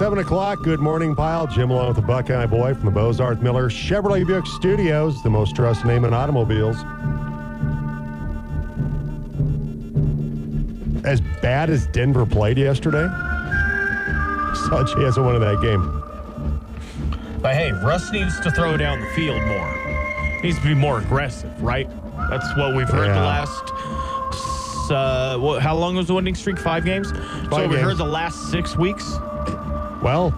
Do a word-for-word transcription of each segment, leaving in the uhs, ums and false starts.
seven o'clock. Good morning, pile. Jim along with the Buckeye Boy from the Bozarth Miller Chevrolet Buick Studios, the most trusted name in automobiles. As bad as Denver played yesterday, saw a chance of winning that game. But hey, Russ needs to throw down the field more. He needs to be more aggressive, right? That's what we've heard yeah. the last, uh, what, how long was the winning streak? Five games? Five so games. We heard the last six weeks. Well,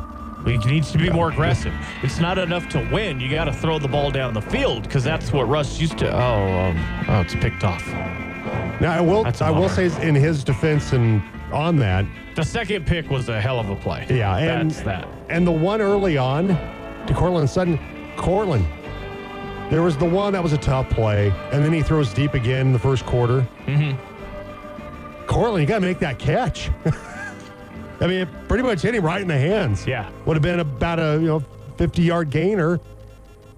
he needs to be yeah. more aggressive. It's not enough to win. You got to throw the ball down the field because that's what Russ used to. Oh, um, oh, it's picked off. Now, I will I will say in his defense and on that. The second pick was a hell of a play. Yeah. And, that's that. And the one early on to Courtland Sutton. Courtland. There was the one that was a tough play, and then he throws deep again in the first quarter. Mm-hmm. Courtland, you got to make that catch. I mean, it pretty much hit him right in the hands. Yeah. Would have been about a you know fifty-yard gainer.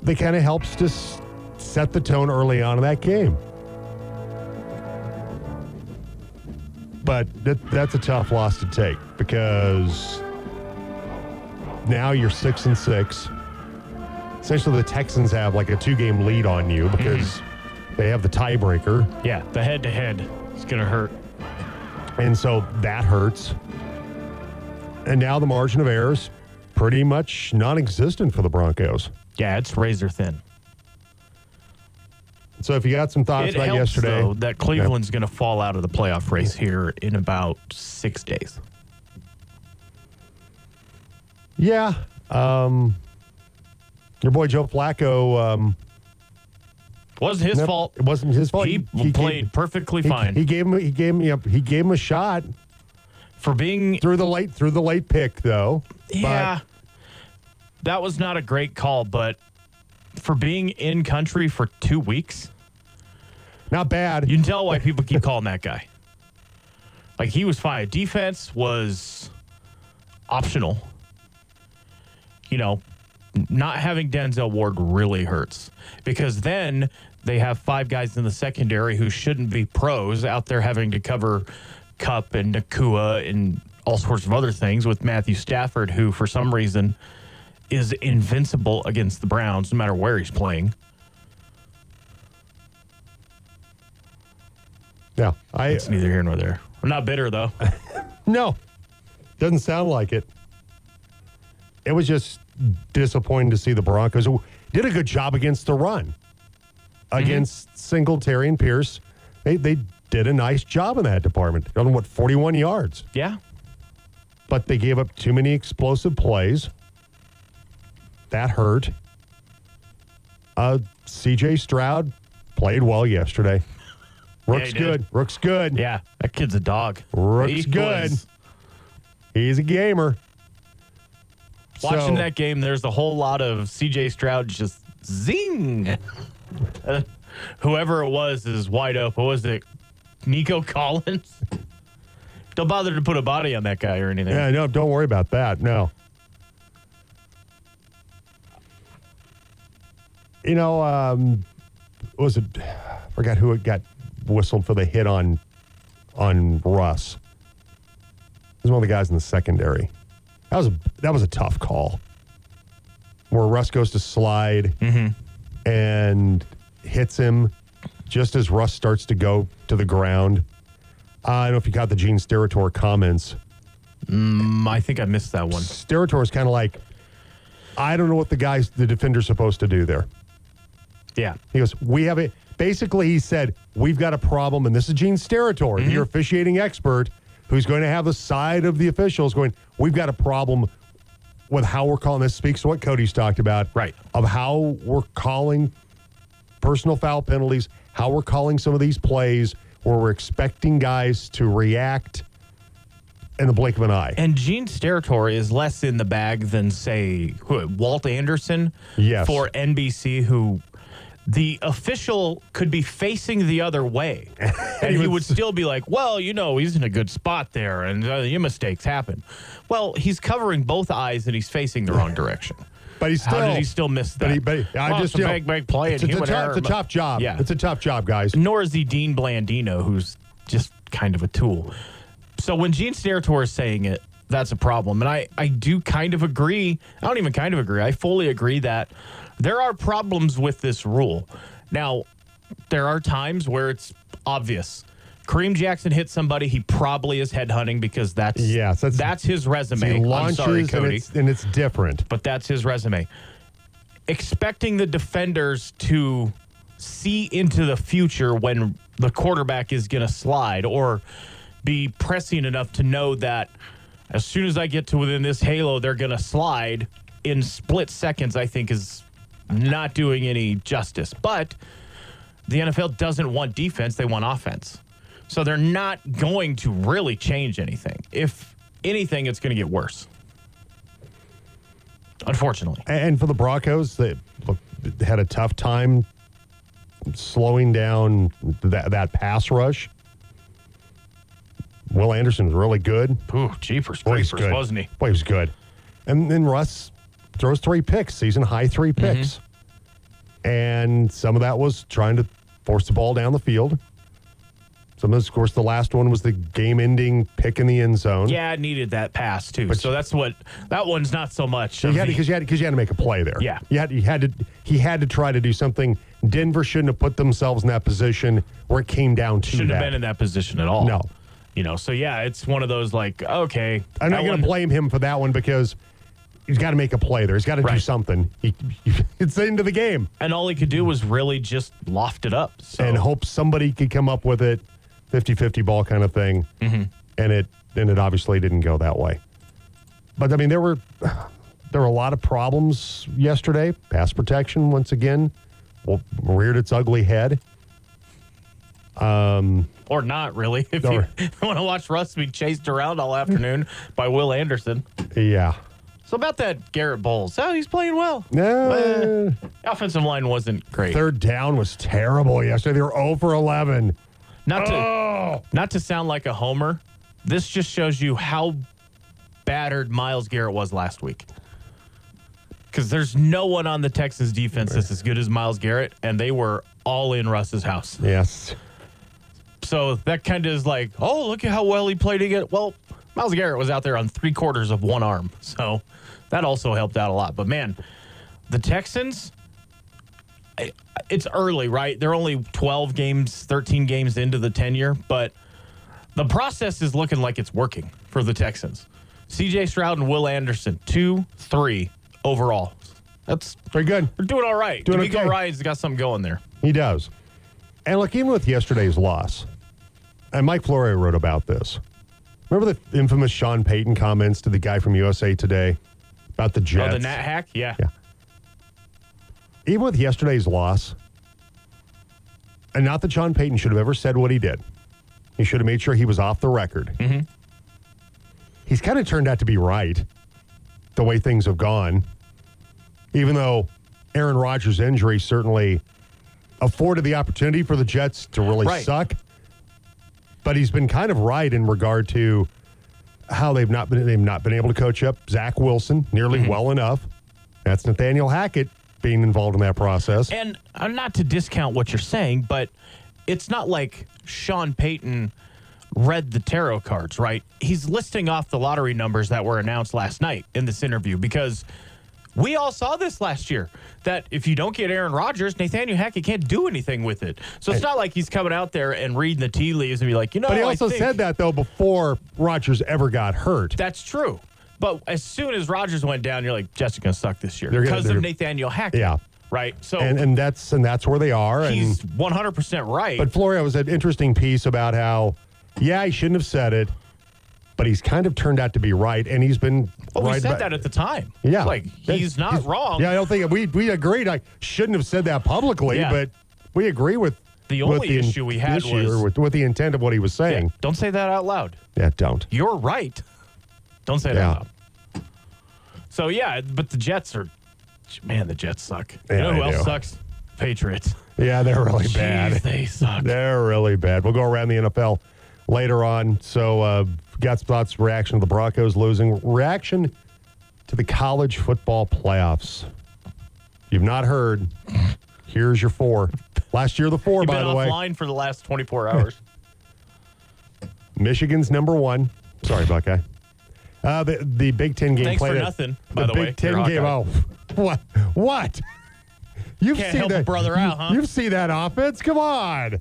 That kind of helps to s- set the tone early on in that game. But th- that's a tough loss to take because now you're six and six. Essentially, the Texans have like a two-game lead on you because mm-hmm. they have the tiebreaker. Yeah, the head-to-head is going to hurt. And so that hurts. And now the margin of error is pretty much non-existent for the Broncos. Yeah, it's razor thin. So if you got some thoughts it about helps, yesterday. Though, that Cleveland's yeah. going to fall out of the playoff race here in about six days. Yeah. Um, your boy Joe Flacco. Um, wasn't his no, fault. It wasn't his fault. He, he, he played gave, perfectly he, fine. He gave him. He gave him. Yep. He gave him a shot. For being through the late through the late pick though. Yeah. But that was not a great call, but for being in country for two weeks. Not bad. You can tell why people keep calling that guy. Like he was fine. Defense was optional. You know, not having Denzel Ward really hurts because then they have five guys in the secondary who shouldn't be pros out there having to cover Cup and Nakua and all sorts of other things with Matthew Stafford, who for some reason is invincible against the Browns no matter where he's playing. Yeah, I, it's neither here nor there. I'm not bitter though. No, doesn't sound like it. It was just disappointing to see the Broncos, who did a good job against the run, against mm-hmm. Singletary and Pierce. They they. Did a nice job in that department. On what, forty-one yards? Yeah. But they gave up too many explosive plays. That hurt. Uh, C J Stroud played well yesterday. Rook's yeah, good. Rook's good. Yeah, that kid's a dog. Rook's he good. Was. He's a gamer. Watching so, that game, there's a whole lot of C J Stroud just zing. uh, whoever it was is wide open. What was it? Nico Collins? Don't bother to put a body on that guy or anything. Yeah, no, don't worry about that. No. You know, um, was it? I forgot who it got whistled for the hit on on Russ. It was one of the guys in the secondary. That was a that was a tough call, where Russ goes to slide mm-hmm. and hits him. Just as Russ starts to go to the ground. Uh, I don't know if you got the Gene Steratore comments. Mm, I think I missed that one. Steratore is kind of like, I don't know what the guys, the defender's supposed to do there. Yeah. He goes, we have a, basically he said, we've got a problem, and this is Gene Steratore, mm-hmm. your officiating expert, who's going to have the side of the officials going, we've got a problem with how we're calling this. Speaks to what Cody's talked about. Right. Of how we're calling personal foul penalties, how we're calling some of these plays where we're expecting guys to react in the blink of an eye. And Gene Steratore is less in the bag than, say, who, Walt Anderson yes. for N B C, who the official could be facing the other way. And he would still be like, well, you know, he's in a good spot there, and uh, your mistakes happen. Well, he's covering both eyes, and he's facing the wrong direction. But he still, How did he still miss that? But he, but he, I well, just, it's a big, big play. It's, and a, it's, error, it's a tough job. Yeah. It's a tough job, guys. Nor is he Dean Blandino, who's just kind of a tool. So when Gene Steratore is saying it, that's a problem. And I, I do kind of agree. I don't even kind of agree. I fully agree that there are problems with this rule. Now, there are times where it's obvious. Kareem Jackson hit somebody. He probably is headhunting because that's yes, that's, that's his resume. Launches, I'm sorry, Cody. And it's, and it's different. But that's his resume. Expecting the defenders to see into the future when the quarterback is going to slide or be prescient enough to know that as soon as I get to within this halo, they're going to slide in split seconds, I think is not doing any justice. But the N F L doesn't want defense. They want offense. So they're not going to really change anything. If anything, it's going to get worse, unfortunately. And for the Broncos, they had a tough time slowing down that, that pass rush. Will Anderson was really good. Ooh, jeepers creepers, was wasn't he? Boy, he was good. And then Russ throws three picks, season-high three picks. Mm-hmm. And some of that was trying to force the ball down the field. Some of this, of course, the last one was the game-ending pick in the end zone. Yeah, I needed that pass, too. But so that's what – that one's not so much. Because you, you, you had to make a play there. Yeah. You had, you had to, he had to try to do something. Denver shouldn't have put themselves in that position where it came down to shouldn't that. Shouldn't have been in that position at all. No. You know, so yeah, it's one of those like, okay. I'm not going to blame him for that one because he's got to make a play there. He's got to right. do something. He, it's the end of the game. And all he could do was really just loft it up. So. And hope somebody could come up with it, fifty-fifty ball kind of thing. Mm-hmm. And it and it obviously didn't go that way. But, I mean, there were, there were a lot of problems yesterday. Pass protection, once again, reared its ugly head. Um... Or not, really. If or, you want to watch Russ be chased around all afternoon by Will Anderson. Yeah. So about that Garrett Bowles. Oh, he's playing well. No. Uh, offensive line wasn't great. Third down was terrible yesterday. They were oh for eleven. Not to, oh! not to sound like a homer, this just shows you how battered Myles Garrett was last week. Because there's no one on the Texans defense that's as good as Myles Garrett, and they were all in Russ's house. Yes. So that kind of is like, oh, look at how well he played again. Well, Myles Garrett was out there on three quarters of one arm. So that also helped out a lot. But, man, the Texans, it's early, right? They're only twelve games, thirteen games into the tenure. But the process is looking like it's working for the Texans. C J Stroud and Will Anderson, two, three overall. That's pretty good. They're doing all right. D'Amico okay. Ryan's got something going there. He does. And look, even with yesterday's loss, and Mike Florio wrote about this. Remember the infamous Sean Payton comments to the guy from U S A Today about the Jets? Oh, the Nat Hack? Yeah. yeah. Even with yesterday's loss, and not that Sean Payton should have ever said what he did. He should have made sure he was off the record. Mm-hmm. He's kind of turned out to be right, the way things have gone. Even though Aaron Rodgers' injury certainly afforded the opportunity for the Jets to really right. suck. But he's been kind of right in regard to how they've not been they've not been able to coach up Zach Wilson nearly mm-hmm. well enough. That's Nathaniel Hackett being involved in that process. And uh, not to discount what you're saying, but it's not like Sean Payton read the tarot cards, right? He's listing off the lottery numbers that were announced last night in this interview because we all saw this last year, that if you don't get Aaron Rodgers, Nathaniel Hackett can't do anything with it. So it's not like he's coming out there and reading the tea leaves and be like, you know. But he also said that, though, before Rodgers ever got hurt. That's true. But as soon as Rodgers went down, you're like, Jets are going to suck this year because of Nathaniel Hackett. Yeah. Right? So and, and that's and that's where they are. He's and, one hundred percent right. But Florio was an interesting piece about how, yeah, he shouldn't have said it, but he's kind of turned out to be right, and he's been well, right. We said by, that at the time. Yeah. Like, he's not he's, wrong. Yeah, I don't think we we agreed. I shouldn't have said that publicly, yeah. but we agree with the only with the issue in, we had issue was with, with the intent of what he was saying. Yeah, don't say that out loud. Yeah, don't. You're right. Don't say yeah. that out loud. So, yeah, but the Jets are, man, the Jets suck. Yeah, you know who else do. sucks? Patriots. Yeah, they're really Jeez, bad. They suck. They're really bad. We'll go around the N F L later on. So, uh, got some thoughts, reaction to the Broncos losing, reaction to the college football playoffs. You've not heard. Here's your four. Last year, the four, You've by the way. You've been offline for the last twenty-four hours. Michigan's number one. Sorry, Buckeye. Uh, the, the Big Ten game. Thanks played for it. Nothing, the by the Big way. Big Ten game. Oh, what? What? You've Can't seen help that, a brother out, huh? You've seen that offense. Come on.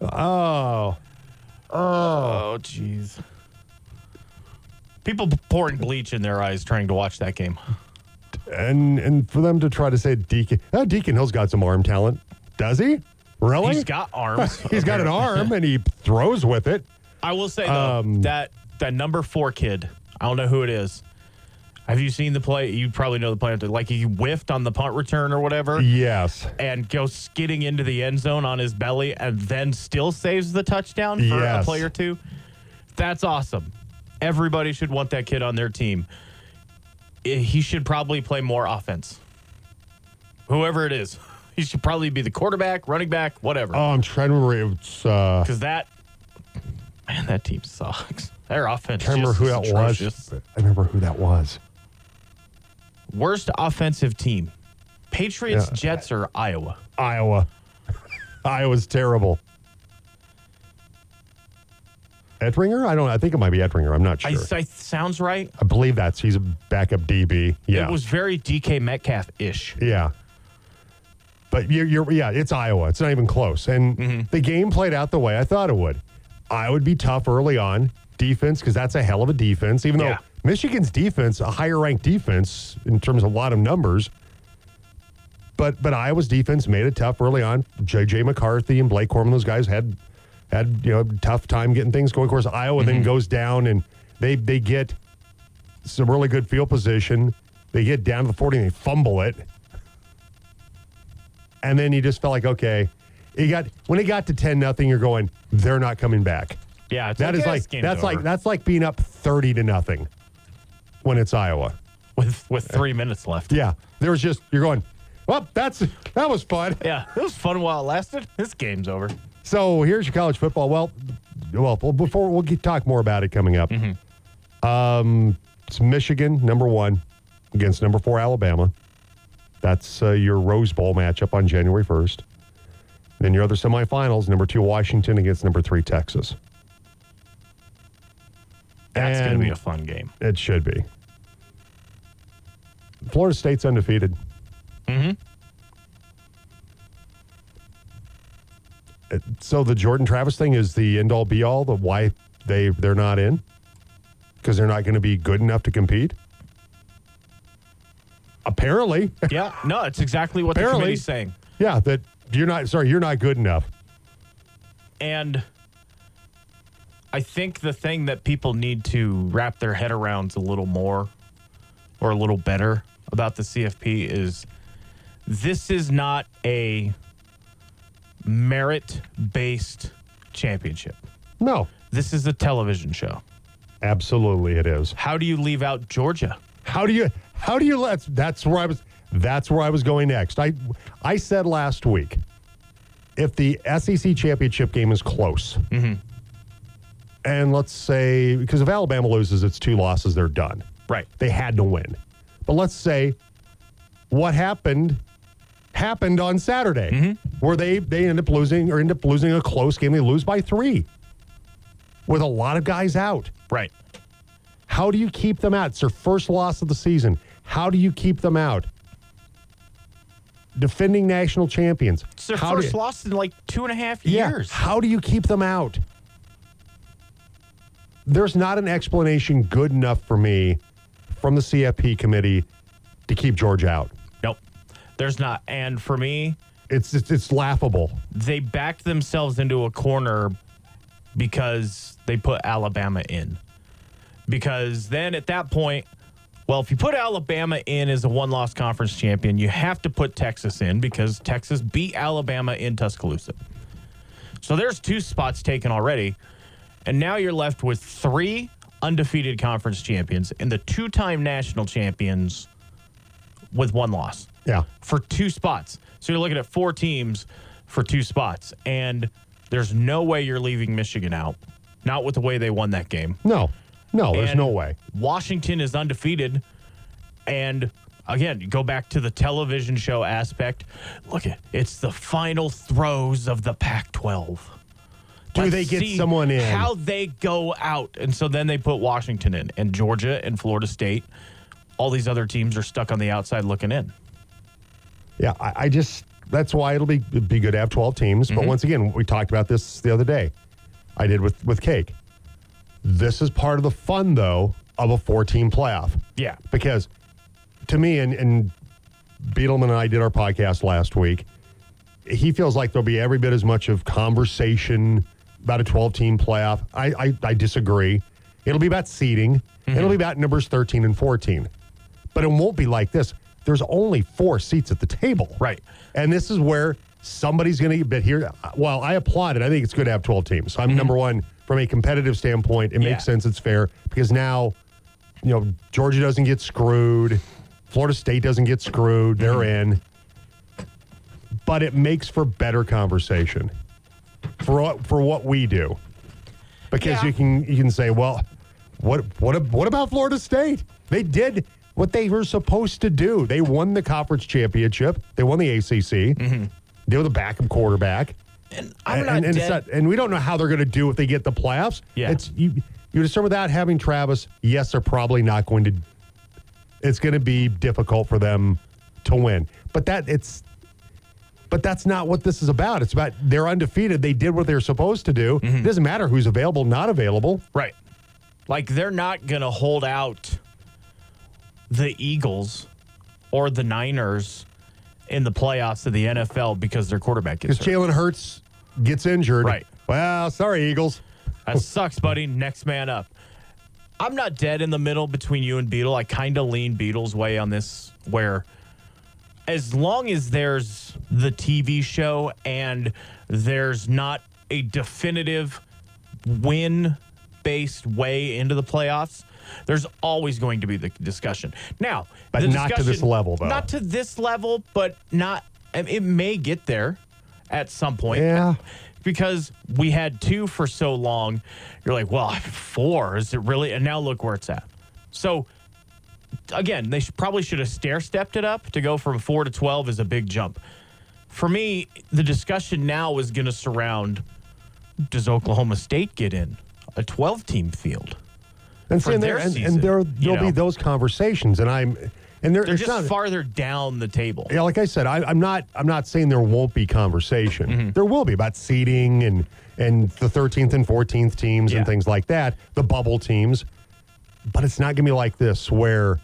Oh. Oh. Oh, jeez. People pouring bleach in their eyes trying to watch that game. And and for them to try to say Deacon. Oh, Deacon Hill's got some arm talent. Does he? Really? He's got arms. He's got an arm, and he throws with it. I will say, though, um, that, that number four kid, I don't know who it is. Have you seen the play? You probably know the play. Like, he whiffed on the punt return or whatever. Yes. And goes skidding into the end zone on his belly and then still saves the touchdown for yes. a play or two. That's awesome. Everybody should want that kid on their team. He should probably play more offense. Whoever it is. He should probably be the quarterback, running back, whatever. Oh, I'm trying to remember. Because uh, that, man, that team sucks. Their offense is atrocious. I remember who that was. I remember who that was. Worst offensive team. Patriots, yeah. Jets, or Iowa? Iowa. Iowa's terrible. Ettringer? I don't know. I think it might be Ettringer. I'm not sure. I, I, sounds right. I believe that's. He's a backup D B. Yeah. It was very D K Metcalf-ish. Yeah. But you're, you're, yeah, it's Iowa. It's not even close. And mm-hmm. the game played out the way I thought it would. Iowa would be tough early on. Defense, because that's a hell of a defense. Even yeah. though Michigan's defense, a higher-ranked defense in terms of a lot of numbers. But but Iowa's defense made it tough early on. J J McCarthy and Blake Corum, those guys had had you know tough time getting things going. Of course, Iowa mm-hmm. then goes down, and they, they get some really good field position. They get down to the forty, and they fumble it. And then you just felt like, okay, it got when it got to ten nothing, you're going, they're not coming back. Yeah, it's that like, is like game's that's over. like that's like being up thirty to nothing when it's Iowa with with three minutes left. Yeah, there was just you're going, well, that's that was fun. Yeah, it was fun while it lasted. This game's over. So here's your college football. Well, well, before we'll get, talk more about it coming up. Mm-hmm. Um, it's Michigan number one against number four Alabama. That's uh, your Rose Bowl matchup on January first. Then your other semifinals, number two Washington against number three Texas. That's going to be a fun game. It should be. Florida State's undefeated. Mm-hmm. It, so the Jordan Travis thing is the end-all, be-all, the why they, they're not in? Because they're not going to be good enough to compete? Apparently. Yeah, no, it's exactly what Apparently, the committee's saying. Yeah, that you're not, sorry, you're not good enough. And I think the thing that people need to wrap their head around a little more or a little better about the C F P is this is not a merit-based championship. No. This is a television show. Absolutely it is. How do you leave out Georgia? How do you... How do you let? That's where I was. That's where I was going next. I, I said last week, if the S E C championship game is close, mm-hmm. and let's say because if Alabama loses, it's two losses, they're done. Right? They had to win. But let's say what happened happened on Saturday, mm-hmm. where they they end up losing or end up losing a close game. They lose by three, with a lot of guys out. Right. How do you keep them out? It's their first loss of the season. How do you keep them out? Defending national champions. It's their How first you, loss in like two and a half yeah. years. How do you keep them out? There's not an explanation good enough for me from the C F P committee to keep Georgia out. Nope. There's not. And for me... It's, it's, it's laughable. They backed themselves into a corner because they put Alabama in. Because then at that point, well, if you put Alabama in as a one-loss conference champion, you have to put Texas in because Texas beat Alabama in Tuscaloosa. So there's two spots taken already, and now you're left with three undefeated conference champions and the two-time national champions with one loss. Yeah. For two spots. So you're looking at four teams for two spots, and there's no way you're leaving Michigan out. Not with the way they won that game. No. No, there's and no way. Washington is undefeated. And, again, you go back to the television show aspect. Look, it's the final throes of the Pac twelve. Do Let's they get someone in? How they go out. And so then they put Washington in, and Georgia and Florida State. All these other teams are stuck on the outside looking in. Yeah, I, I just that's why it'll be it'd be good to have twelve teams. Mm-hmm. But once again, we talked about this the other day. I did with with Cake. This is part of the fun, though, of a four-team playoff. Yeah, because to me, and and Beetleman and I did our podcast last week. He feels like there'll be every bit as much of conversation about a twelve-team playoff. I I, I disagree. It'll be about seeding. Mm-hmm. It'll be about numbers thirteen and fourteen. But it won't be like this. There's only four seats at the table. Right. And this is where somebody's going to get bit here. Well, I applaud it. I think it's good to have twelve teams. I'm mm-hmm. number one from a competitive standpoint. It yeah. makes sense. It's fair. Because now, you know, Georgia doesn't get screwed. Florida State doesn't get screwed. They're mm-hmm. in. But it makes for better conversation for, for what we do. Because yeah. you can you can say, well, what what what about Florida State? They did what they were supposed to do. They won the conference championship. They won the A C C. Mm-hmm. They were the backup quarterback. And I'm and, not and, and, it's not, and we don't know how they're going to do if they get the playoffs. Yeah. It's you, you just start without having Travis. Yes, they're probably not going to. It's going to be difficult for them to win. But that it's. But that's not what this is about. It's about they're undefeated. They did what they're supposed to do. Mm-hmm. It doesn't matter who's available, not available. Right. Like, they're not going to hold out the Eagles or the Niners in the playoffs of the N F L because their quarterback gets hurt. Because Jalen Hurts gets injured. Right. Well, sorry, Eagles. That sucks, buddy. Next man up. I'm not dead in the middle between you and Beetle. I kind of lean Beetle's way on this where as long as there's the T V show and there's not a definitive win-based way into the playoffs, there's always going to be the discussion. Now, but the not to this level, though. Not to this level, but not. It may get there at some point. Yeah. Because we had two for so long. You're like, well, four? Is it really? And now look where it's at. So, again, they should, probably should have stair-stepped it up. To go from four to twelve is a big jump. For me, the discussion now is going to surround, does Oklahoma State get in a twelve-team field? And for their and, season, and there, there'll know. be those conversations, and I'm, and there, they're just not, farther down the table. Yeah, like I said, I, I'm not, I'm not saying there won't be conversation. Mm-hmm. There will be about seeding and and the thirteenth and fourteenth teams yeah. and things like that, the bubble teams. But it's not going to be like this where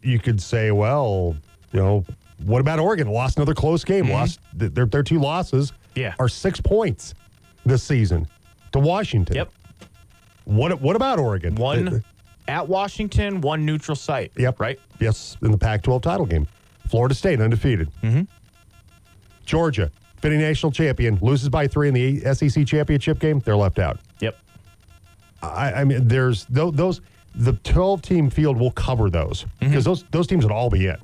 you could say, well, you know, what about Oregon? Lost another close game. Mm-hmm. Lost their their two losses. Yeah. are six points this season to Washington. Yep. What what about Oregon? One they, they, at Washington, one neutral site. Yep. Right? Yes, in the Pac twelve title game. Florida State undefeated. Mm-hmm. Georgia, defending national champion, loses by three in the S E C championship game. They're left out. Yep. I, I mean, there's th- those. The twelve-team field will cover those because mm-hmm. those those teams would all be in.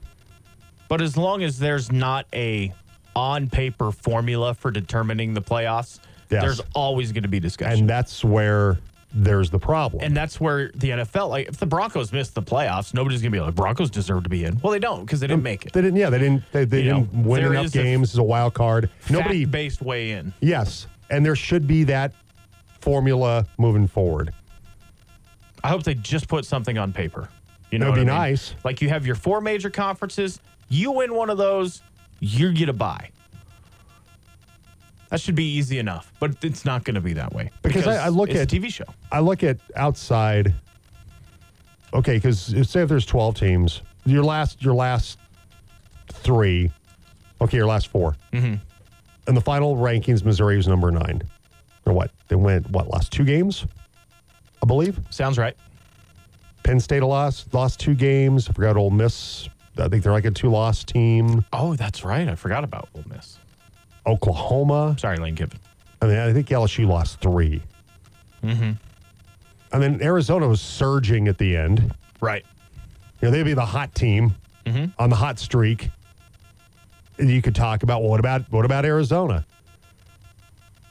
But as long as there's not a on-paper formula for determining the playoffs, yes. there's always going to be discussion. And that's where there's the problem. And that's where the N F L, like if the Broncos miss the playoffs, nobody's going to be like, Broncos deserve to be in. Well, they don't because they didn't and make it. They didn't, yeah, they didn't, they, they didn't know, win enough games as a wild card. Nobody fact-based way in. Yes, and there should be that formula moving forward. I hope they just put something on paper. You know, it'd be nice. Like you have your four major conferences. You win one of those, you get a bye. That should be easy enough, but it's not going to be that way because, because I, I look it's at a T V show. I look at outside. Okay, because say if there's twelve teams, your last your last three, okay, your last four, mm-hmm. in the final rankings, Missouri was number nine. Or what? They went what? Lost two games. I believe. Sounds right. Penn State lost lost two games. I forgot Ole Miss. I think they're like a two-loss team. Oh, that's right. I forgot about Ole Miss. Oklahoma. Sorry, Lane Kiffin. I mean, I think L S U lost three. Mm-hmm. And then Arizona was surging at the end. Right. You know, they'd be the hot team mm-hmm. on the hot streak. And you could talk about, well, what about what about Arizona?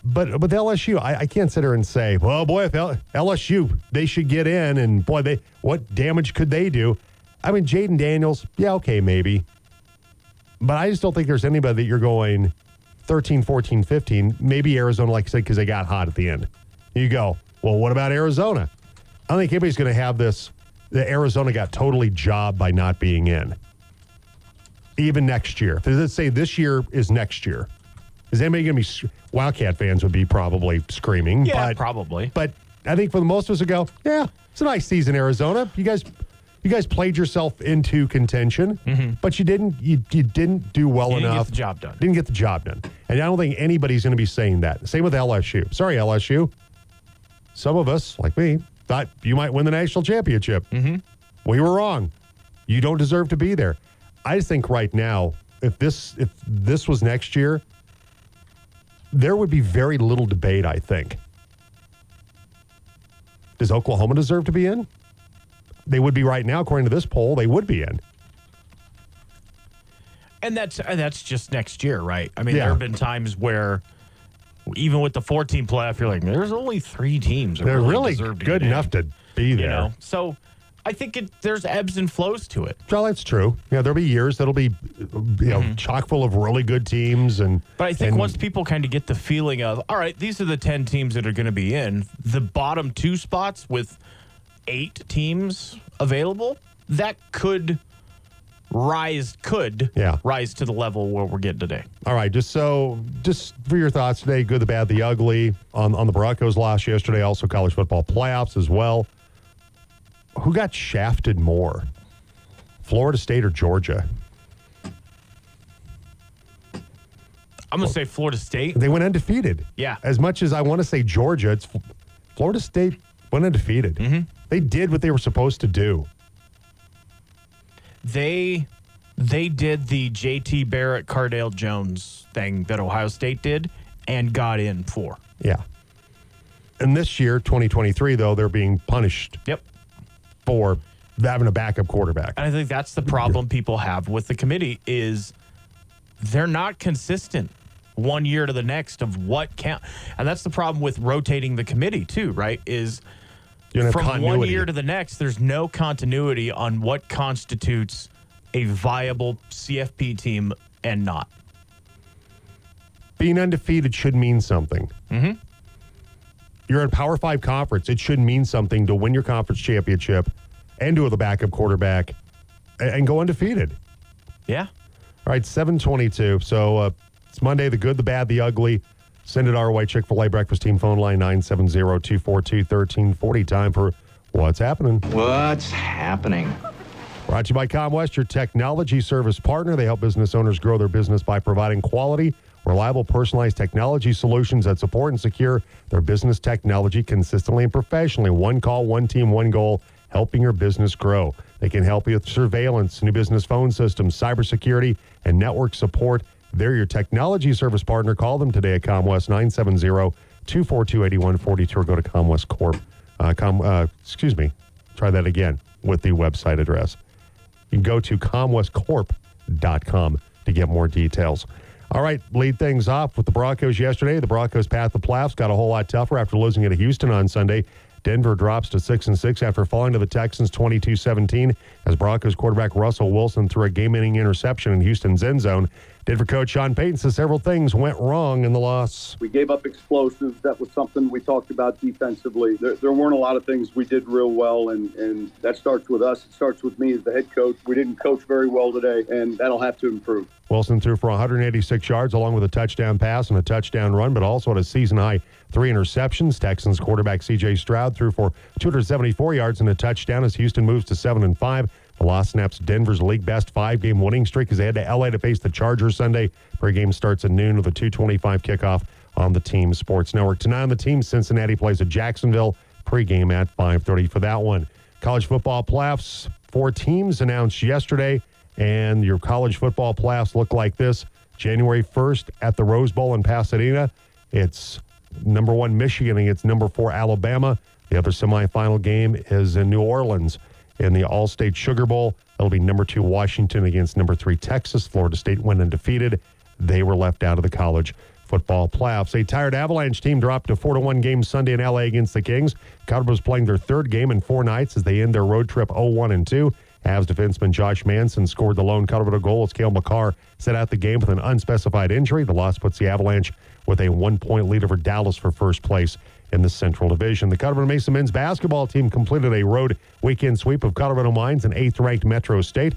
But with L S U, I, I can't sit here and say, well, boy, if L- LSU, they should get in, and boy, they what damage could they do? I mean, Jaden Daniels, yeah, okay, maybe. But I just don't think there's anybody that you're going, thirteen, fourteen, fifteen, maybe Arizona, like I said, because they got hot at the end. You go, well, what about Arizona? I don't think anybody's going to have this. The Arizona got totally jobbed by not being in. Even next year. Let's say this year is next year. Is anybody going to be... Wildcat fans would be probably screaming. Yeah, but, probably. But I think for the most of us would go, yeah, it's a nice season, Arizona. You guys... You guys played yourself into contention, mm-hmm. but you didn't. You, you didn't do well you didn't enough. Didn't get the job done. Didn't get the job done. And I don't think anybody's going to be saying that. Same with L S U. Sorry, L S U. Some of us, like me, thought you might win the national championship. Mm-hmm. We were wrong. You don't deserve to be there. I just think right now, if this if this was next year, there would be very little debate. I think. Does Oklahoma deserve to be in? They would be right now, according to this poll, they would be in. And that's that's just next year, right? I mean, yeah. There have been times where, even with the four-team playoff, you're like, there's only three teams that They're really, really good to enough in. to be there. You know? So I think it, there's ebbs and flows to it. Well, that's true. Yeah, there'll be years that'll be you know, mm-hmm. chock full of really good teams. and. But I think and, once people kind of get the feeling of, all right, these are the ten teams that are going to be in, the bottom two spots with eight teams available, that could rise could yeah. rise to the level where we're getting today. All right, just so just for your thoughts today, good, the bad, the ugly on, on the Broncos loss yesterday, also college football playoffs as well. Who got shafted more? Florida State or Georgia? I'm going to say Florida State. They went undefeated. Yeah. As much as I want to say Georgia, it's Florida State went undefeated. Mm-hmm. They did what they were supposed to do. They they did the J T Barrett, Cardale Jones thing that Ohio State did and got in for. Yeah. And this year, twenty twenty-three, though, they're being punished yep. for having a backup quarterback. And I think that's the problem people have with the committee is they're not consistent one year to the next of what count. And that's the problem with rotating the committee, too, right, is from one year to the next, there's no continuity on what constitutes a viable C F P team and not. Being undefeated should mean something. Mm-hmm. You're in a Power Five conference. It should mean something to win your conference championship and do the backup quarterback and, and go undefeated. Yeah. All right, seven twenty-two. So uh, it's Monday, the good, the bad, the ugly. Send it our way. Chick-fil-A Breakfast Team phone line nine seven zero, two four two, one three four zero. Time for What's Happening. What's Happening. Brought to you by ComWest, your technology service partner. They help business owners grow their business by providing quality, reliable, personalized technology solutions that support and secure their business technology consistently and professionally. One call, one team, one goal, helping your business grow. They can help you with surveillance, new business phone systems, cybersecurity, and network support. They're your technology service partner. Call them today at ComWest nine seven zero, two four two, eight one four two or go to ComWest Corp. Uh, com, uh, excuse me. Try that again with the website address. You can go to comwest corp dot com to get more details. All right, lead things off with the Broncos yesterday. The Broncos' path to playoffs got a whole lot tougher after losing at Houston on Sunday. Denver drops to six and six after falling to the Texans twenty-two seventeen as Broncos quarterback Russell Wilson threw a game-ending interception in Houston's end zone. Denver coach Sean Payton says several things went wrong in the loss. We gave up explosives. That was something we talked about defensively. There, there weren't a lot of things we did real well, and, and that starts with us. It starts with me as the head coach. We didn't coach very well today, and that'll have to improve. Wilson threw for one hundred eighty-six yards along with a touchdown pass and a touchdown run, but also at a season-high three interceptions. Texans quarterback C J Stroud threw for two hundred seventy-four yards and a touchdown as Houston moves to seven and five. The loss snaps Denver's league-best five-game winning streak as they head to L A to face the Chargers Sunday. Pre-game starts at noon with a two twenty-five kickoff on the Team Sports Network. Tonight on the Team, Cincinnati plays at Jacksonville. Pre-game at five thirty for that one. College football playoffs, four teams announced yesterday, and your college football playoffs look like this. January first at the Rose Bowl in Pasadena. It's number one Michigan against number four Alabama. The other semifinal game is in New Orleans. In the All-State Sugar Bowl, it'll be number two Washington against number three Texas. Florida State went undefeated. They were left out of the college football playoffs. A tired Avalanche team dropped a four to one game Sunday in L A against the Kings. Colorado's playing their third game in four nights as they end their road trip oh one and two. Avs defenseman Josh Manson scored the lone Colorado goal as Cale Makar set out the game with an unspecified injury. The loss puts the Avalanche with a one-point lead over Dallas for first place in the Central Division. The Colorado Mesa men's basketball team completed a road weekend sweep of Colorado Mines and eighth-ranked Metro State.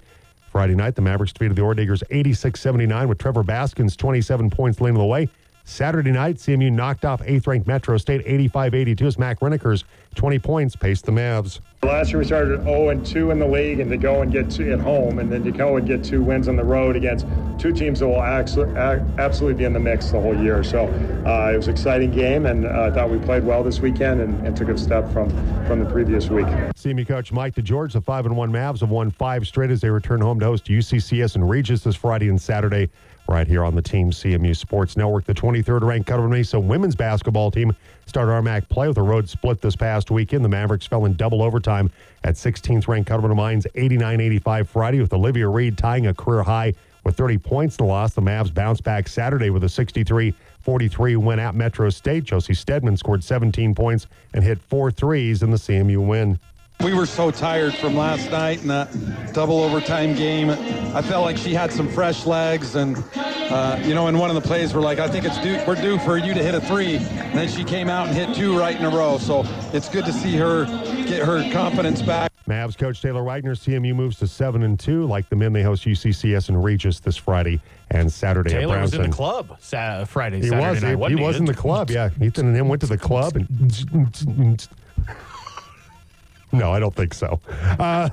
Friday night, the Mavericks defeated the Ord Eagers eighty-six seventy-nine with Trevor Baskins' twenty-seven points leading the way. Saturday night, C M U knocked off eighth-ranked Metro State eighty-five eighty-two as Mac Reniker's twenty points paced the Mavs. Last year we started oh and two in the league, and to go and get two at home, and then to go and get two wins on the road against two teams that will absolutely be in the mix the whole year. So uh, it was an exciting game, and I uh, thought we played well this weekend and, and took a step from, from the previous week. C M U coach Mike DeGeorge, the five and one Mavs have won five straight as they return home to host U C C S and Regis this Friday and Saturday. Right here on the Team C M U Sports Network, the twenty-third ranked Colorado Mesa women's basketball team started R M A C play with a road split this past weekend. The Mavericks fell in double overtime at sixteenth ranked Colorado Mines eighty-nine eighty-five Friday with Olivia Reed tying a career high with thirty points in the loss. The Mavs bounced back Saturday with a sixty-three forty-three win at Metro State. Josie Steadman scored seventeen points and hit four threes in the C M U win. We were so tired from last night in that double overtime game. I felt like she had some fresh legs, and uh, you know, in one of the plays, we're like, I think it's due, we're due for you to hit a three. And then she came out and hit two right in a row. So it's good to see her get her confidence back. Mavs coach Taylor Wagner, C M U moves to seven and two. Like the men, they host U C C S and Regis this Friday and Saturday. Taylor was in the club sa- Friday, he Saturday was, night. He, what, he, he was in the club. Yeah, Ethan and him went to the club and. No, I don't think so. Uh,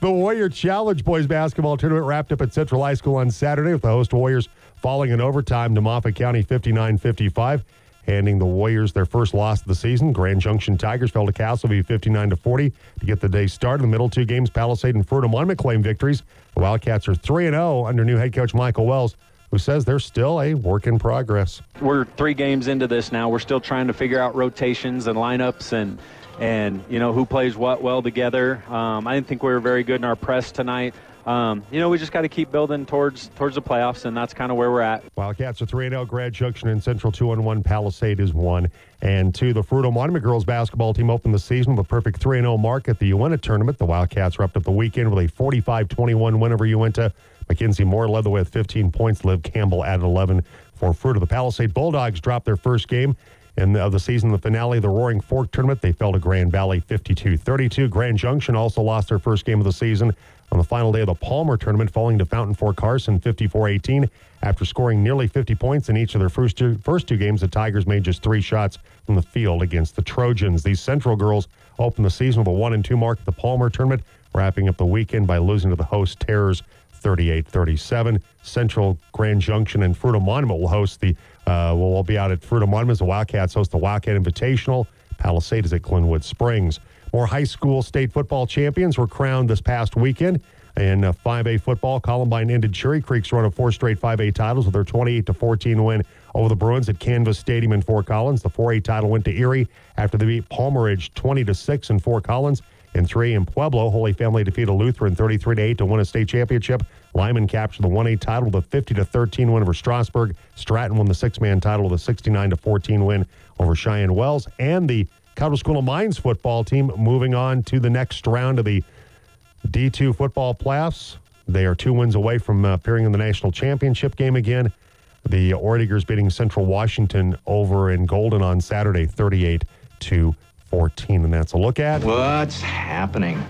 the Warrior Challenge boys basketball tournament wrapped up at Central High School on Saturday with the host Warriors falling in overtime to Moffat County fifty-nine fifty-five, handing the Warriors their first loss of the season. Grand Junction Tigers fell to Castleview fifty-nine to forty to get the day started. The middle two games, Palisade and Fordham, claim victories. The Wildcats are three and oh under new head coach Michael Wells, who says they're still a work in progress. We're three games into this now. We're still trying to figure out rotations and lineups and And, you know, who plays what well together. Um, I didn't think we were very good in our press tonight. Um, you know, we just got to keep building towards towards the playoffs, and that's kind of where we're at. Wildcats are three and oh, Grand Junction and Central two and one, Palisade is one and two. The Fruito Monument girls basketball team opened the season with a perfect three and oh mark at the Uinta tournament. The Wildcats wrapped up the weekend with a forty-five twenty-one win over Uinta. McKenzie Moore led the way with fifteen points. Liv Campbell added eleven for Fruito. The Palisade Bulldogs dropped their first game in the, of the season, the finale of the Roaring Fork Tournament. They fell to Grand Valley fifty-two thirty-two. Grand Junction also lost their first game of the season on the final day of the Palmer Tournament, falling to Fountain Fork Carson fifty-four eighteen. After scoring nearly fifty points in each of their first two, first two games, the Tigers made just three shots from the field against the Trojans. These Central girls opened the season with a one and two mark at the Palmer Tournament, wrapping up the weekend by losing to the host Terrors thirty-eight thirty-seven. Central, Grand Junction, and Fruita Monument will host the Uh, we'll, we'll be out at Fruita Monument. The Wildcats host the Wildcat Invitational. Palisade is at Glenwood Springs. More high school state football champions were crowned this past weekend. In uh, five A football, Columbine ended Cherry Creek's run of four straight five A titles with their twenty-eight to fourteen win over the Bruins at Canvas Stadium in Fort Collins. The four A title went to Erie after they beat Palmeridge twenty to six in Fort Collins. In three A in Pueblo, Holy Family defeated Lutheran thirty-three to eight to win a state championship. Lyman captured the one A title with a fifty to thirteen win over Strasburg. Stratton won the six-man title with a sixty-nine to fourteen win over Cheyenne Wells. And the Colorado School of Mines football team moving on to the next round of the D two football playoffs. They are two wins away from uh, appearing in the national championship game again. The Ord Eagers beating Central Washington over in Golden on Saturday, thirty-eight to fourteen. And that's a look at what's happening.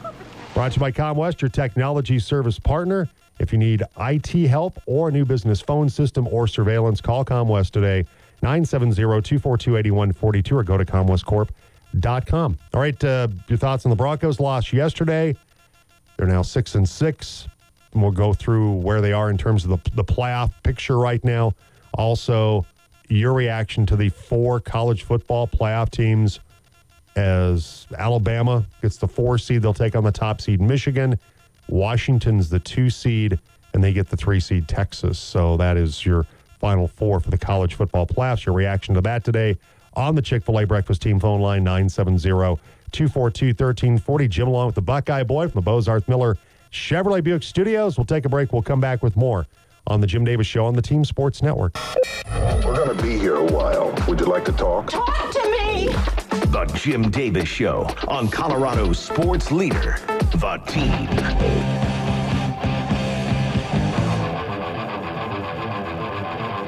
Brought to you by ComWest, your technology service partner. If you need I T help or a new business phone system or surveillance, call ComWest today, nine seven zero, two four two, eight one four two, or go to comwest corp dot com. All right, uh, your thoughts on the Broncos' loss yesterday. They're now six and six, and we'll go through where they are in terms of the, the playoff picture right now. Also, your reaction to the four college football playoff teams as Alabama gets the four seed. They'll take on the top seed, Michigan. Washington's the two seed, and they get the three seed, Texas. So that is your final four for the college football playoffs. Your reaction to that today on the Chick-fil-A Breakfast Team phone line, nine seven zero, two four two, one three four zero. Jim along with the Buckeye Boy from the Bozarth Miller Chevrolet Buick Studios. We'll take a break. We'll come back with more on the Jim Davis Show on the Team Sports Network. We're going to be here a while. Would you like to talk? Talk to me! The Jim Davis Show on Colorado Sports Leader, The Team.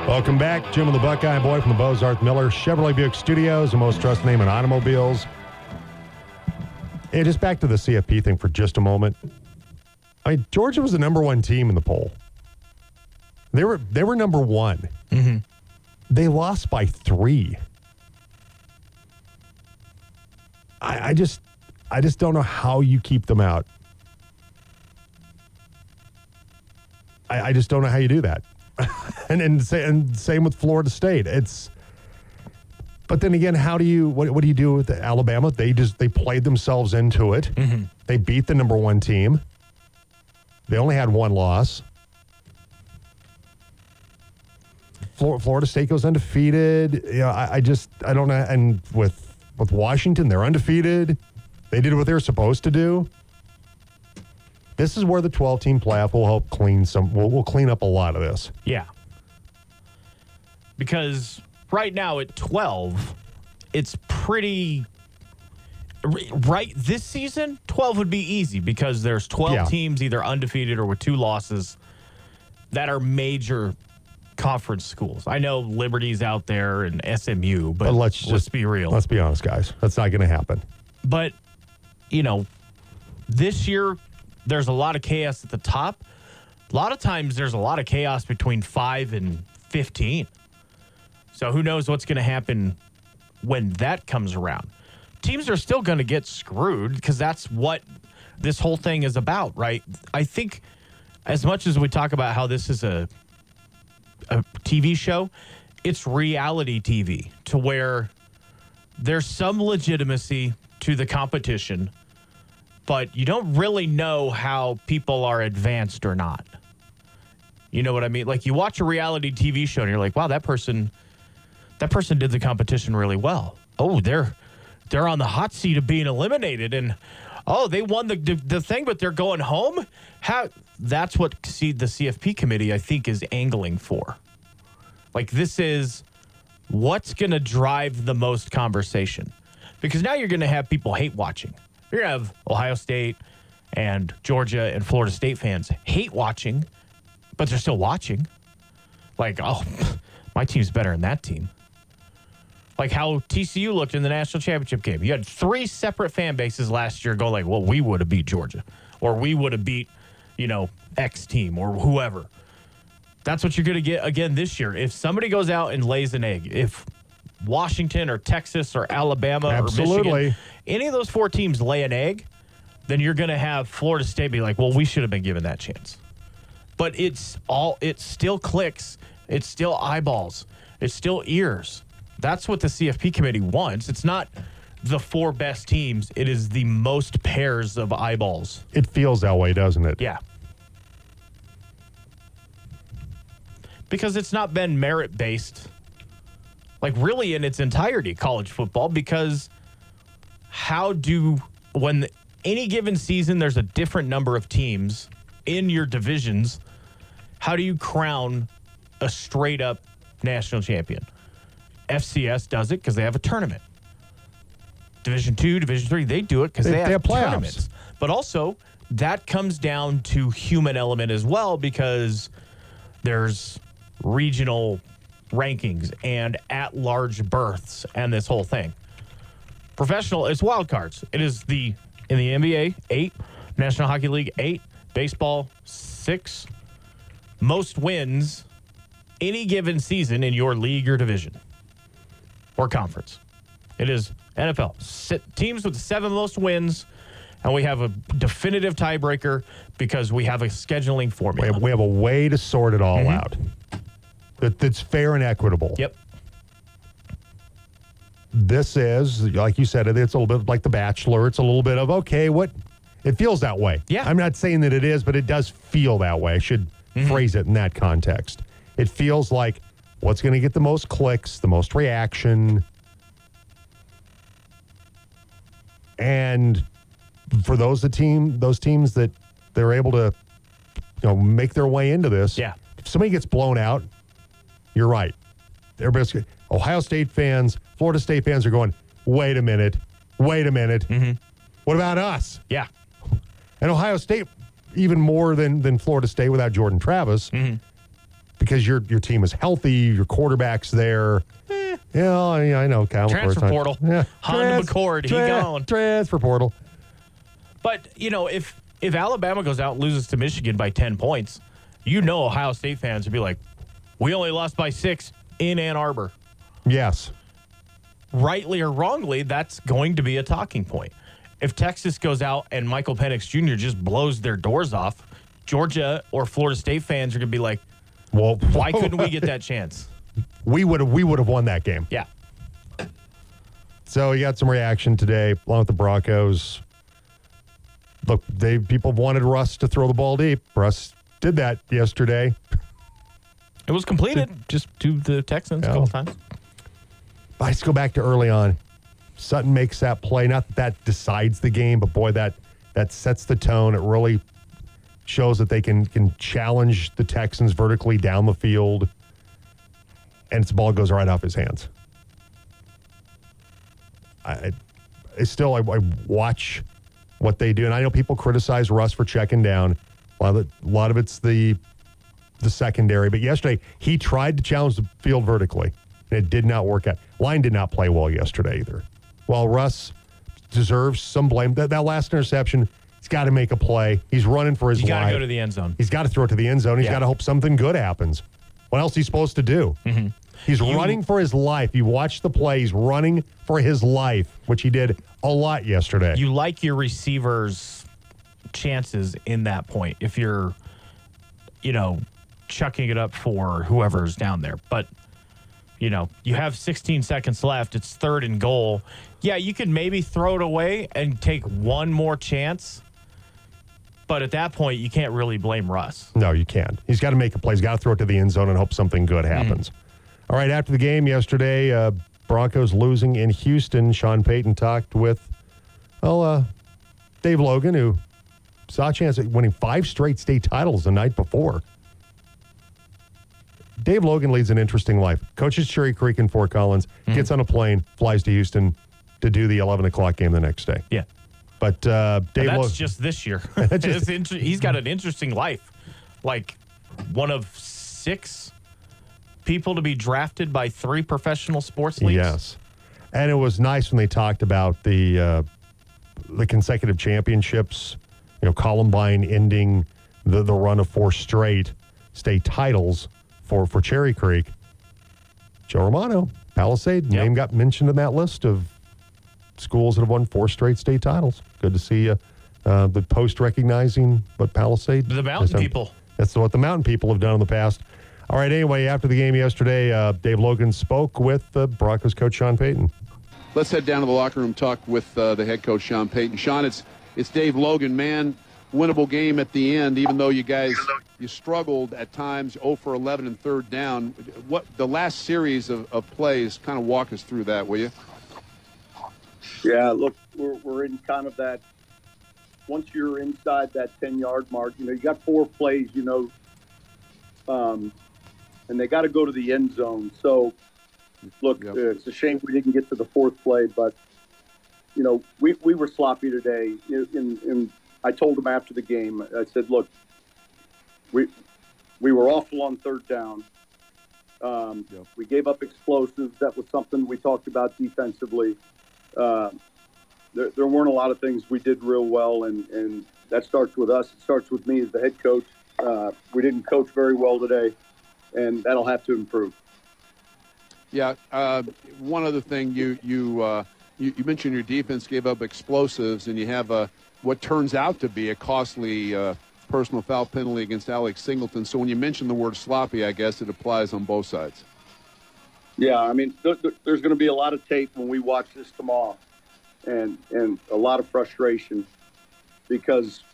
Welcome back. Jim and the Buckeye Boy from the Bozarth Miller Chevrolet Buick Studios, the most trusted name in automobiles. Hey, just back to the C F P thing for just a moment. I mean, Georgia was the number one team in the poll. They were they were number one. Mm-hmm. They lost by three. I, I just I just don't know how you keep them out. I, I just don't know how you do that. and and, say, and same with Florida State. It's but then again, how do you what what do you do with Alabama? They just they played themselves into it. Mm-hmm. They beat the number one team. They only had one loss. Florida State goes undefeated. You know, I, I just I don't know. And with. With Washington, they're undefeated. They did what they were supposed to do. This is where the twelve-team playoff will help clean some. We'll, we'll clean up a lot of this. Yeah. Because right now at twelve, it's pretty. Right this season, twelve would be easy because there's twelve yeah. teams either undefeated or with two losses that are major conference schools. I know Liberty's out there and S M U, but, but let's just let's be real. Let's be honest, guys. That's not going to happen. But, you know, this year there's a lot of chaos at the top. A lot of times there's a lot of chaos between five and fifteen. So who knows what's going to happen when that comes around. Teams are still going to get screwed because that's what this whole thing is about, right? I think as much as we talk about how this is a a T V show, it's reality T V to where there's some legitimacy to the competition, but you don't really know how people are advanced or not. You know what I mean? Like you watch a reality T V show and you're like, wow, that person, that person did the competition really well. Oh, they're, they're on the hot seat of being eliminated and, oh, they won the, the, the thing, but they're going home. How? That's what C, the C F P committee, I think, is angling for. Like, this is what's going to drive the most conversation. Because now you're going to have people hate watching. You're going to have Ohio State and Georgia and Florida State fans hate watching, but they're still watching. Like, oh, my team's better than that team. Like how T C U looked in the national championship game. You had three separate fan bases last year go like, well, we would have beat Georgia. Or we would have beat, you know, X team or whoever. That's what you're going to get again this year. If somebody goes out and lays an egg, if Washington or Texas or Alabama Absolutely. or Michigan, any of those four teams lay an egg, then you're going to have Florida State be like, well, we should have been given that chance. But it's all, it still clicks. It's still eyeballs. It's still ears. That's what the C F P committee wants. It's not the four best teams. It is the most pairs of eyeballs. It feels that way, doesn't it? Yeah. Because it's not been merit-based, like really in its entirety, college football, because how do, when any given season there's a different number of teams in your divisions, how do you crown a straight-up national champion? F C S does it because they have a tournament. Division two, Division three, they do it because they, they have, they have tournaments. But also, that comes down to human element as well because there's regional rankings and at-large berths and this whole thing. Professional, it's wild cards. It is the, in the N B A, eight. National Hockey League, eight. Baseball, six. Most wins any given season in your league or division. Or conference. It is N F L. Teams with seven most wins, and we have a definitive tiebreaker because we have a scheduling formula. We have, we have a way to sort it all mm-hmm. out. That, that's fair and equitable. Yep. This is, like you said, it's a little bit like The Bachelor. It's a little bit of, okay, what? It feels that way. Yeah. I'm not saying that it is, but it does feel that way. I should mm-hmm. phrase it in that context. It feels like, what's going to get the most clicks, the most reaction? And for those the team, those teams that they're able to, you know, make their way into this. Yeah. If somebody gets blown out, you're right. Everybody's Ohio State fans, Florida State fans are going, wait a minute, wait a minute. Mm-hmm. What about us? Yeah. And Ohio State, even more than, than Florida State without Jordan Travis, mm-hmm. because your your team is healthy, your quarterback's there. Eh. Yeah, I know. Kyle transfer McCord, portal. Yeah. Honda Trans- McCord, he Trans- gone. Transfer portal. But, you know, if if Alabama goes out and loses to Michigan by ten points, you know Ohio State fans would be like, we only lost by six in Ann Arbor. Yes. Rightly or wrongly, that's going to be a talking point. If Texas goes out and Michael Penix Junior just blows their doors off, Georgia or Florida State fans are going to be like, well, why couldn't we get that chance? We would have we would have won that game. Yeah. So you got some reaction today along with the Broncos. Look, they people wanted Russ to throw the ball deep. Russ did that yesterday. It was completed to, just to the Texans yeah. a couple times. I just go back to early on. Sutton makes that play. Not that that decides the game, but boy, that that sets the tone. It really shows that they can can challenge the Texans vertically down the field, and its ball goes right off his hands. I, I still I, I watch what they do, and I know people criticize Russ for checking down. A lot of it, a lot of it's the the secondary, but yesterday he tried to challenge the field vertically, and it did not work out. Line did not play well yesterday either. While Russ deserves some blame, that, that last interception, he's got to make a play. He's running for his life. He's got to go to the end zone. He's got to throw it to the end zone. He's yeah. got to hope something good happens. What else is he supposed to do? Mm-hmm. He's you, running for his life. You watch the play. He's running for his life, which he did a lot yesterday. You like your receiver's chances in that point if you're, you know, chucking it up for whoever's down there. But, you know, you have sixteen seconds left. It's third and goal. Yeah, you could maybe throw it away and take one more chance. But at that point, you can't really blame Russ. No, you can't. He's got to make a play. He's got to throw it to the end zone and hope something good happens. Mm. All right, after the game yesterday, uh, Broncos losing in Houston. Sean Payton talked with, well, uh, Dave Logan, who saw a chance at winning five straight state titles the night before. Dave Logan leads an interesting life. Coaches Cherry Creek and Fort Collins, mm-hmm. gets on a plane, flies to Houston to do the eleven o'clock game the next day. Yeah. But uh, Dave Logan. That's Lo- just this year. just, inter- he's got an interesting life. Like one of six people to be drafted by three professional sports leagues. Yes. And it was nice when they talked about the, uh, the consecutive championships, you know, Columbine ending the, the run of four straight state titles. For, for Cherry Creek, Joe Romano, Palisade, yep. name got mentioned in that list of schools that have won four straight state titles. Good to see uh, uh, the Post recognizing what Palisade. The Mountain that's people. That's what the Mountain people have done in the past. All right, anyway, after the game yesterday, uh, Dave Logan spoke with uh, Broncos coach Sean Payton. Let's head down to the locker room, talk with uh, the head coach Sean Payton. Sean, it's it's Dave Logan, man. Winnable game at the end, even though you guys you struggled at times, oh for eleven and third down. What the last series of, of plays, kind of walk us through that, will you? Yeah, look, we're we're in kind of that. Once you're inside that ten-yard mark, you know you got four plays, you know, um, and they got to go to the end zone. So, look, yep. uh, it's a shame we didn't get to the fourth play, but you know we we were sloppy today in in. in I told him after the game, I said, look, we we were awful on third down. Um, yeah. We gave up explosives. That was something we talked about defensively. Uh, there, there weren't a lot of things we did real well, and, and that starts with us. It starts with me as the head coach. Uh, we didn't coach very well today, and that'll have to improve. Yeah, uh, one other thing, you, you, uh, you, you mentioned your defense gave up explosives, and you have a – what turns out to be a costly uh, personal foul penalty against Alex Singleton. So when you mention the word sloppy, I guess it applies on both sides. Yeah, I mean, th- th- there's going to be a lot of tape when we watch this tomorrow, and and a lot of frustration because,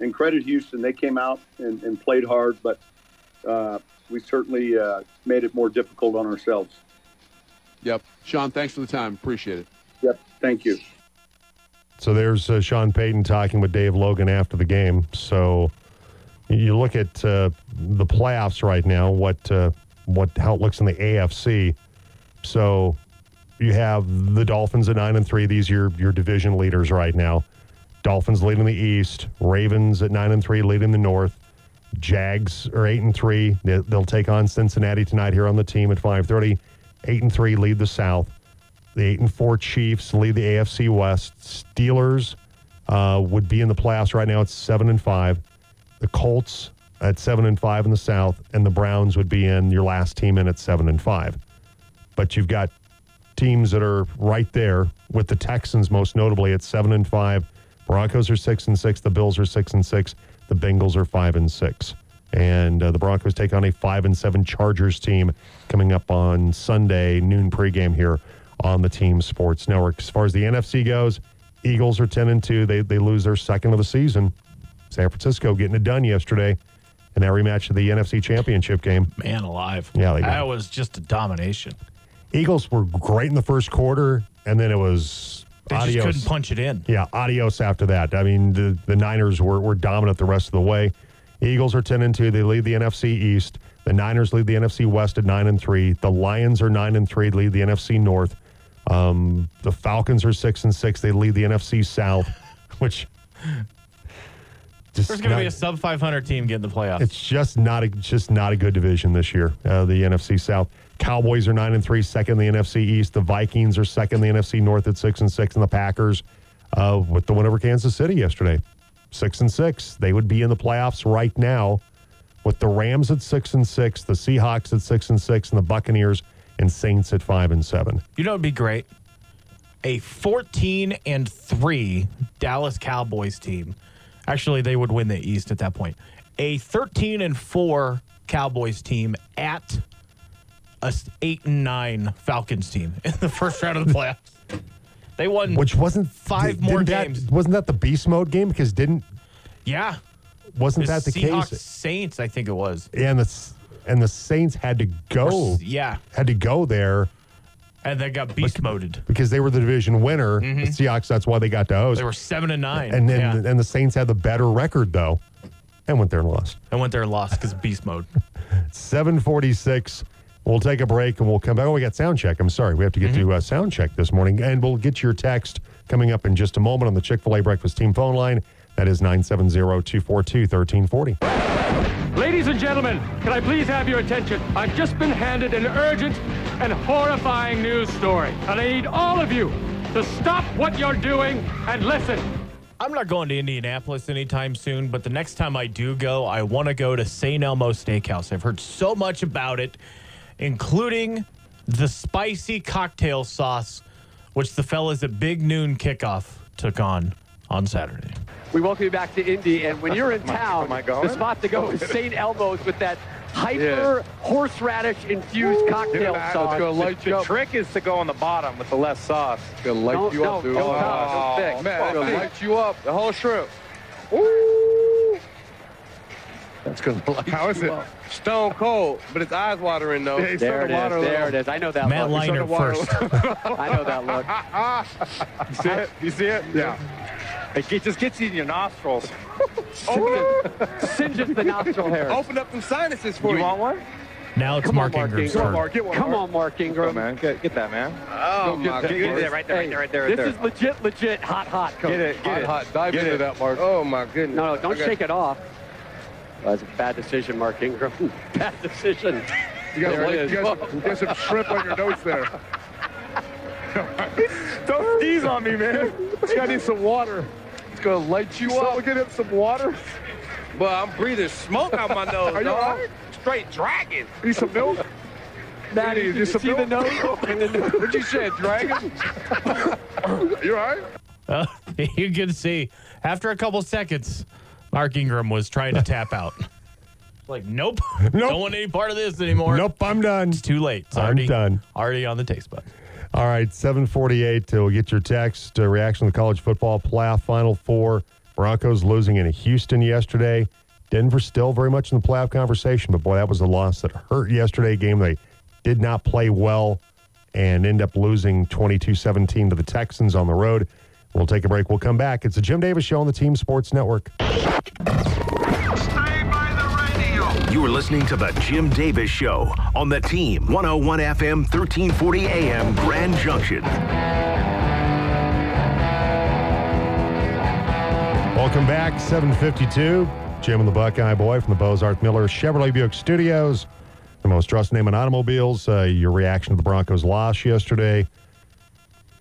and credit Houston, they came out and, and played hard, but uh, we certainly uh, made it more difficult on ourselves. Yep. Sean, thanks for the time. Appreciate it. Yep, thank you. So there's uh, Sean Payton talking with Dave Logan after the game. So you look at uh, the playoffs right now, what uh, what how it looks in the A F C. So you have the Dolphins at nine and three. These are your, your division leaders right now. Dolphins leading the East. Ravens at nine and three, leading the North. Jags are eight and three. They'll take on Cincinnati tonight here on the team at five thirty. Eight and three lead the South. The eight and four Chiefs lead the A F C West. Steelers uh, would be in the playoffs right now. It's seven and five. The Colts at seven and five in the South, and the Browns would be in your last team in at seven and five. But you've got teams that are right there with the Texans, most notably at seven and five. Broncos are six and six. The Bills are six and six. The Bengals are five and six. And uh, the Broncos take on a five and seven Chargers team coming up on Sunday noon pregame here on the Team Sports Network. As far as the N F C goes, Eagles are ten and two. They they lose their second of the season. San Francisco getting it done yesterday in that rematch of the N F C Championship game. Man alive. Yeah, they did. That was just a domination. Eagles were great in the first quarter, and then it was they adios. Just couldn't punch it in. Yeah, adios after that. I mean, the, the Niners were, were dominant the rest of the way. Eagles are ten and two. They lead the N F C East. The Niners lead the N F C West at nine and three. The Lions are nine and three, lead the N F C North. Um, the Falcons are six and six. They lead the N F C South, which... Just There's going to be a sub five hundred team getting the playoffs. It's just not a, just not a good division this year, uh, the N F C South. Cowboys are nine and three, second in the N F C East. The Vikings are second in the N F C North at six and six. And the Packers, uh, with the win over Kansas City yesterday, six and six. They would be in the playoffs right now with the Rams at six and six, the Seahawks at six and six, and the Buccaneers and Saints at five and seven. You know what would be great? A fourteen and three Dallas Cowboys team. Actually, they would win the East at that point. A thirteen and four Cowboys team at a eight and nine Falcons team in the first round of the playoffs. They won Which wasn't five did, more games. That, wasn't that the beast mode game? Because didn't Yeah. Wasn't the that the Seahawks, case? Saints, I think it was. And the and the Saints had to go. Or, yeah. Had to go there. And they got beast moded. Because they were the division winner. Mm-hmm. The Seahawks, that's why they got to host. They were seven and nine. And then yeah. and the Saints had the better record though. And went there and lost. And went there and lost because beast mode. seven forty-six. We'll take a break and we'll come back. Oh, we got sound check. I'm sorry. We have to get mm-hmm. to uh, sound check this morning. And we'll get your text coming up in just a moment on the Chick-fil-A Breakfast Team phone line. That is nine seven zero, two four two, one three four zero. Ladies and gentlemen, can I please have your attention? I've just been handed an urgent and horrifying news story. And I need all of you to stop what you're doing and listen. I'm not going to Indianapolis anytime soon, but the next time I do go, I want to go to Saint Elmo Steakhouse. I've heard so much about it, including the spicy cocktail sauce, which the fellas at Big Noon Kickoff took on on Saturday. We welcome you back to Indy, and when you're in town, am I, am I the spot to go is Saint Elmo's with that hyper yeah. horseradish-infused cocktail dude, sauce. Go light the, you the trick is to go on the bottom with the less sauce. It's going to light don't, you don't, up, dude. Don't oh, top, oh, thick. Man, it's going to light you up. The whole shrimp. Woo! That's going to light How you is it? Up. Stone cold, but it's eyes-watering, though. Yeah, there it is, there it is. I know that Matt look. Matt Leiner first. I know that look. You see it? You see it? Yeah. It just gets you in your nostrils. Singes the nostril hairs. Open up some sinuses for you. You want one? Now it's Mark Ingram's turn. Come on, Mark Ingram. Man, get, get that, man. Oh, Mark. Get, get that right there, right there, right there. Right this there. Is legit, legit, hot, hot. Come get it, get hot, it. Hot. Dive get into it. That, Mark. Oh, my goodness. No, no, don't okay. shake it off. Well, that's a bad decision, Mark Ingram. Bad decision. You got some, some shrimp on your nose there. Don't sneeze on me, man. I need some water. It's gonna light you so up. We'll get him some water. Well, I'm breathing smoke out my nose. Are you all right? Straight dragon. Need some milk? Matt, did you see the nose? What'd you say, dragon? You all right? Uh, you can see after a couple seconds, Mark Ingram was trying to tap out. Like, nope, nope, don't want any part of this anymore. Nope, I'm done. It's too late. It's I'm already, done. Already on the taste bud. All right, seven forty-eight. We'll get your text. Uh, reaction to the college football playoff Final Four. Broncos losing in Houston yesterday. Denver still very much in the playoff conversation, but boy, that was a loss that hurt yesterday. Game they did not play well and end up losing twenty-two seventeen to the Texans on the road. We'll take a break. We'll come back. It's the Jim Davis Show on the Team Sports Network. Stay by the radio. You are listening to The Jim Davis Show on The Team, one oh one F M, thirteen forty A M, Grand Junction. Welcome back, seven fifty-two. Jim and the Buckeye Boy from the Bozarth Miller Chevrolet Buick Studios. The most trusted name in automobiles. Uh, your reaction to the Broncos' loss yesterday.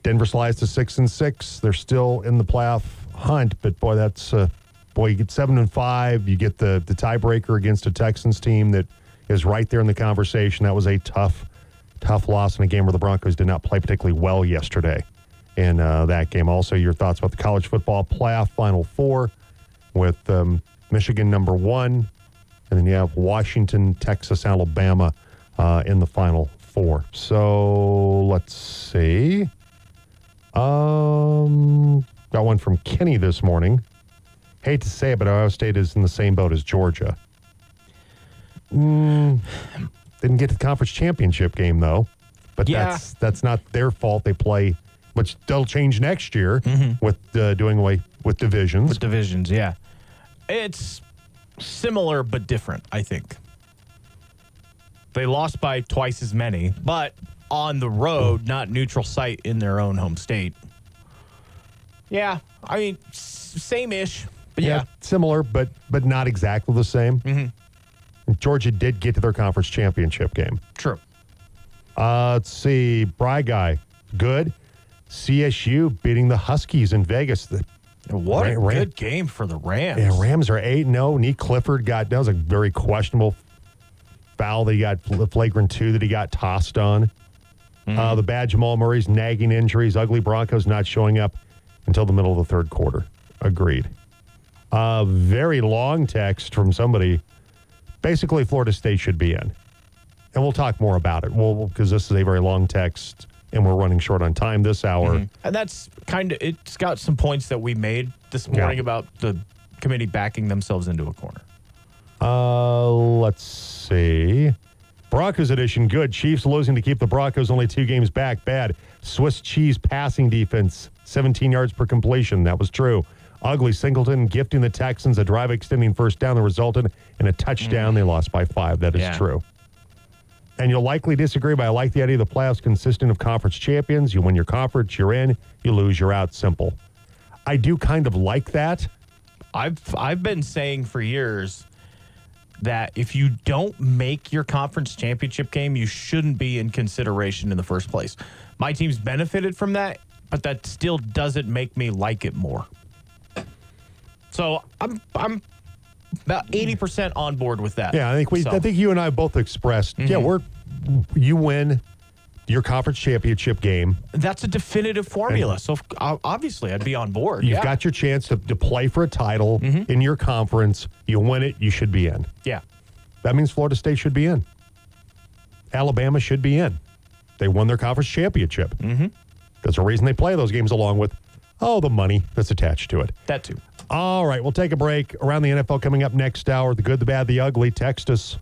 Denver slides to six and six. They're still in the playoff hunt, but boy, that's uh, boy. You get seven and five. You get the the tiebreaker against a Texans team that is right there in the conversation. That was a tough, tough loss in a game where the Broncos did not play particularly well yesterday. In uh, that game, also your thoughts about the college football playoff Final Four with um, Michigan number one, and then you have Washington, Texas, Alabama uh, in the Final Four. So let's see. Um, got one from Kenny this morning. Hate to say it, but Ohio State is in the same boat as Georgia. Mm, didn't get to the conference championship game, though. But yeah. that's that's not their fault. They play, which they'll change next year mm-hmm. with uh, doing away with divisions. With divisions, yeah. It's similar but different, I think. They lost by twice as many, but on the road, not neutral site in their own home state. Yeah, I mean, same-ish, but yeah. yeah. Similar, but but not exactly the same. Mm-hmm. Georgia did get to their conference championship game. True. Uh, let's see, Bry Guy, good. C S U beating the Huskies in Vegas. The what Ram, a Ram, good game for the Rams. Yeah, Rams are eight and oh. Nick Clifford got, that was a very questionable foul that he got, flagrant two that he got tossed on. Uh, the bad Jamal Murray's nagging injuries, ugly Broncos not showing up until the middle of the third quarter. Agreed. A uh, very long text from somebody. Basically, Florida State should be in. And we'll talk more about it. Well, because this is a very long text, and we're running short on time this hour. Mm-hmm. And that's kind of, it's got some points that we made this morning yeah. about the committee backing themselves into a corner. Uh, let's see. Broncos edition, good. Chiefs losing to keep the Broncos only two games back, bad. Swiss cheese passing defense, seventeen yards per completion. That was true. Ugly Singleton gifting the Texans a drive extending first down that resulted in a touchdown. Mm. They lost by five. That is yeah. true. And you'll likely disagree, but I like the idea of the playoffs consisting of conference champions. You win your conference, you're in. You lose, you're out. Simple. I do kind of like that. I've I've been saying for years that if you don't make your conference championship game, you shouldn't be in consideration in the first place. My team's benefited from that, but that still doesn't make me like it more. So I'm I'm about eighty percent on board with that. Yeah, I think we so. I think you and I both expressed, mm-hmm. yeah, we're you win your conference championship game. That's a definitive formula. And so obviously I'd be on board. You've yeah. got your chance to, to play for a title mm-hmm. in your conference. You win it, you should be in. Yeah. That means Florida State should be in. Alabama should be in. They won their conference championship. Mm-hmm. That's the reason they play those games along with, oh, the money that's attached to it. That too. All right, we'll take a break. Around the N F L coming up next hour. The good, the bad, the ugly. Text us.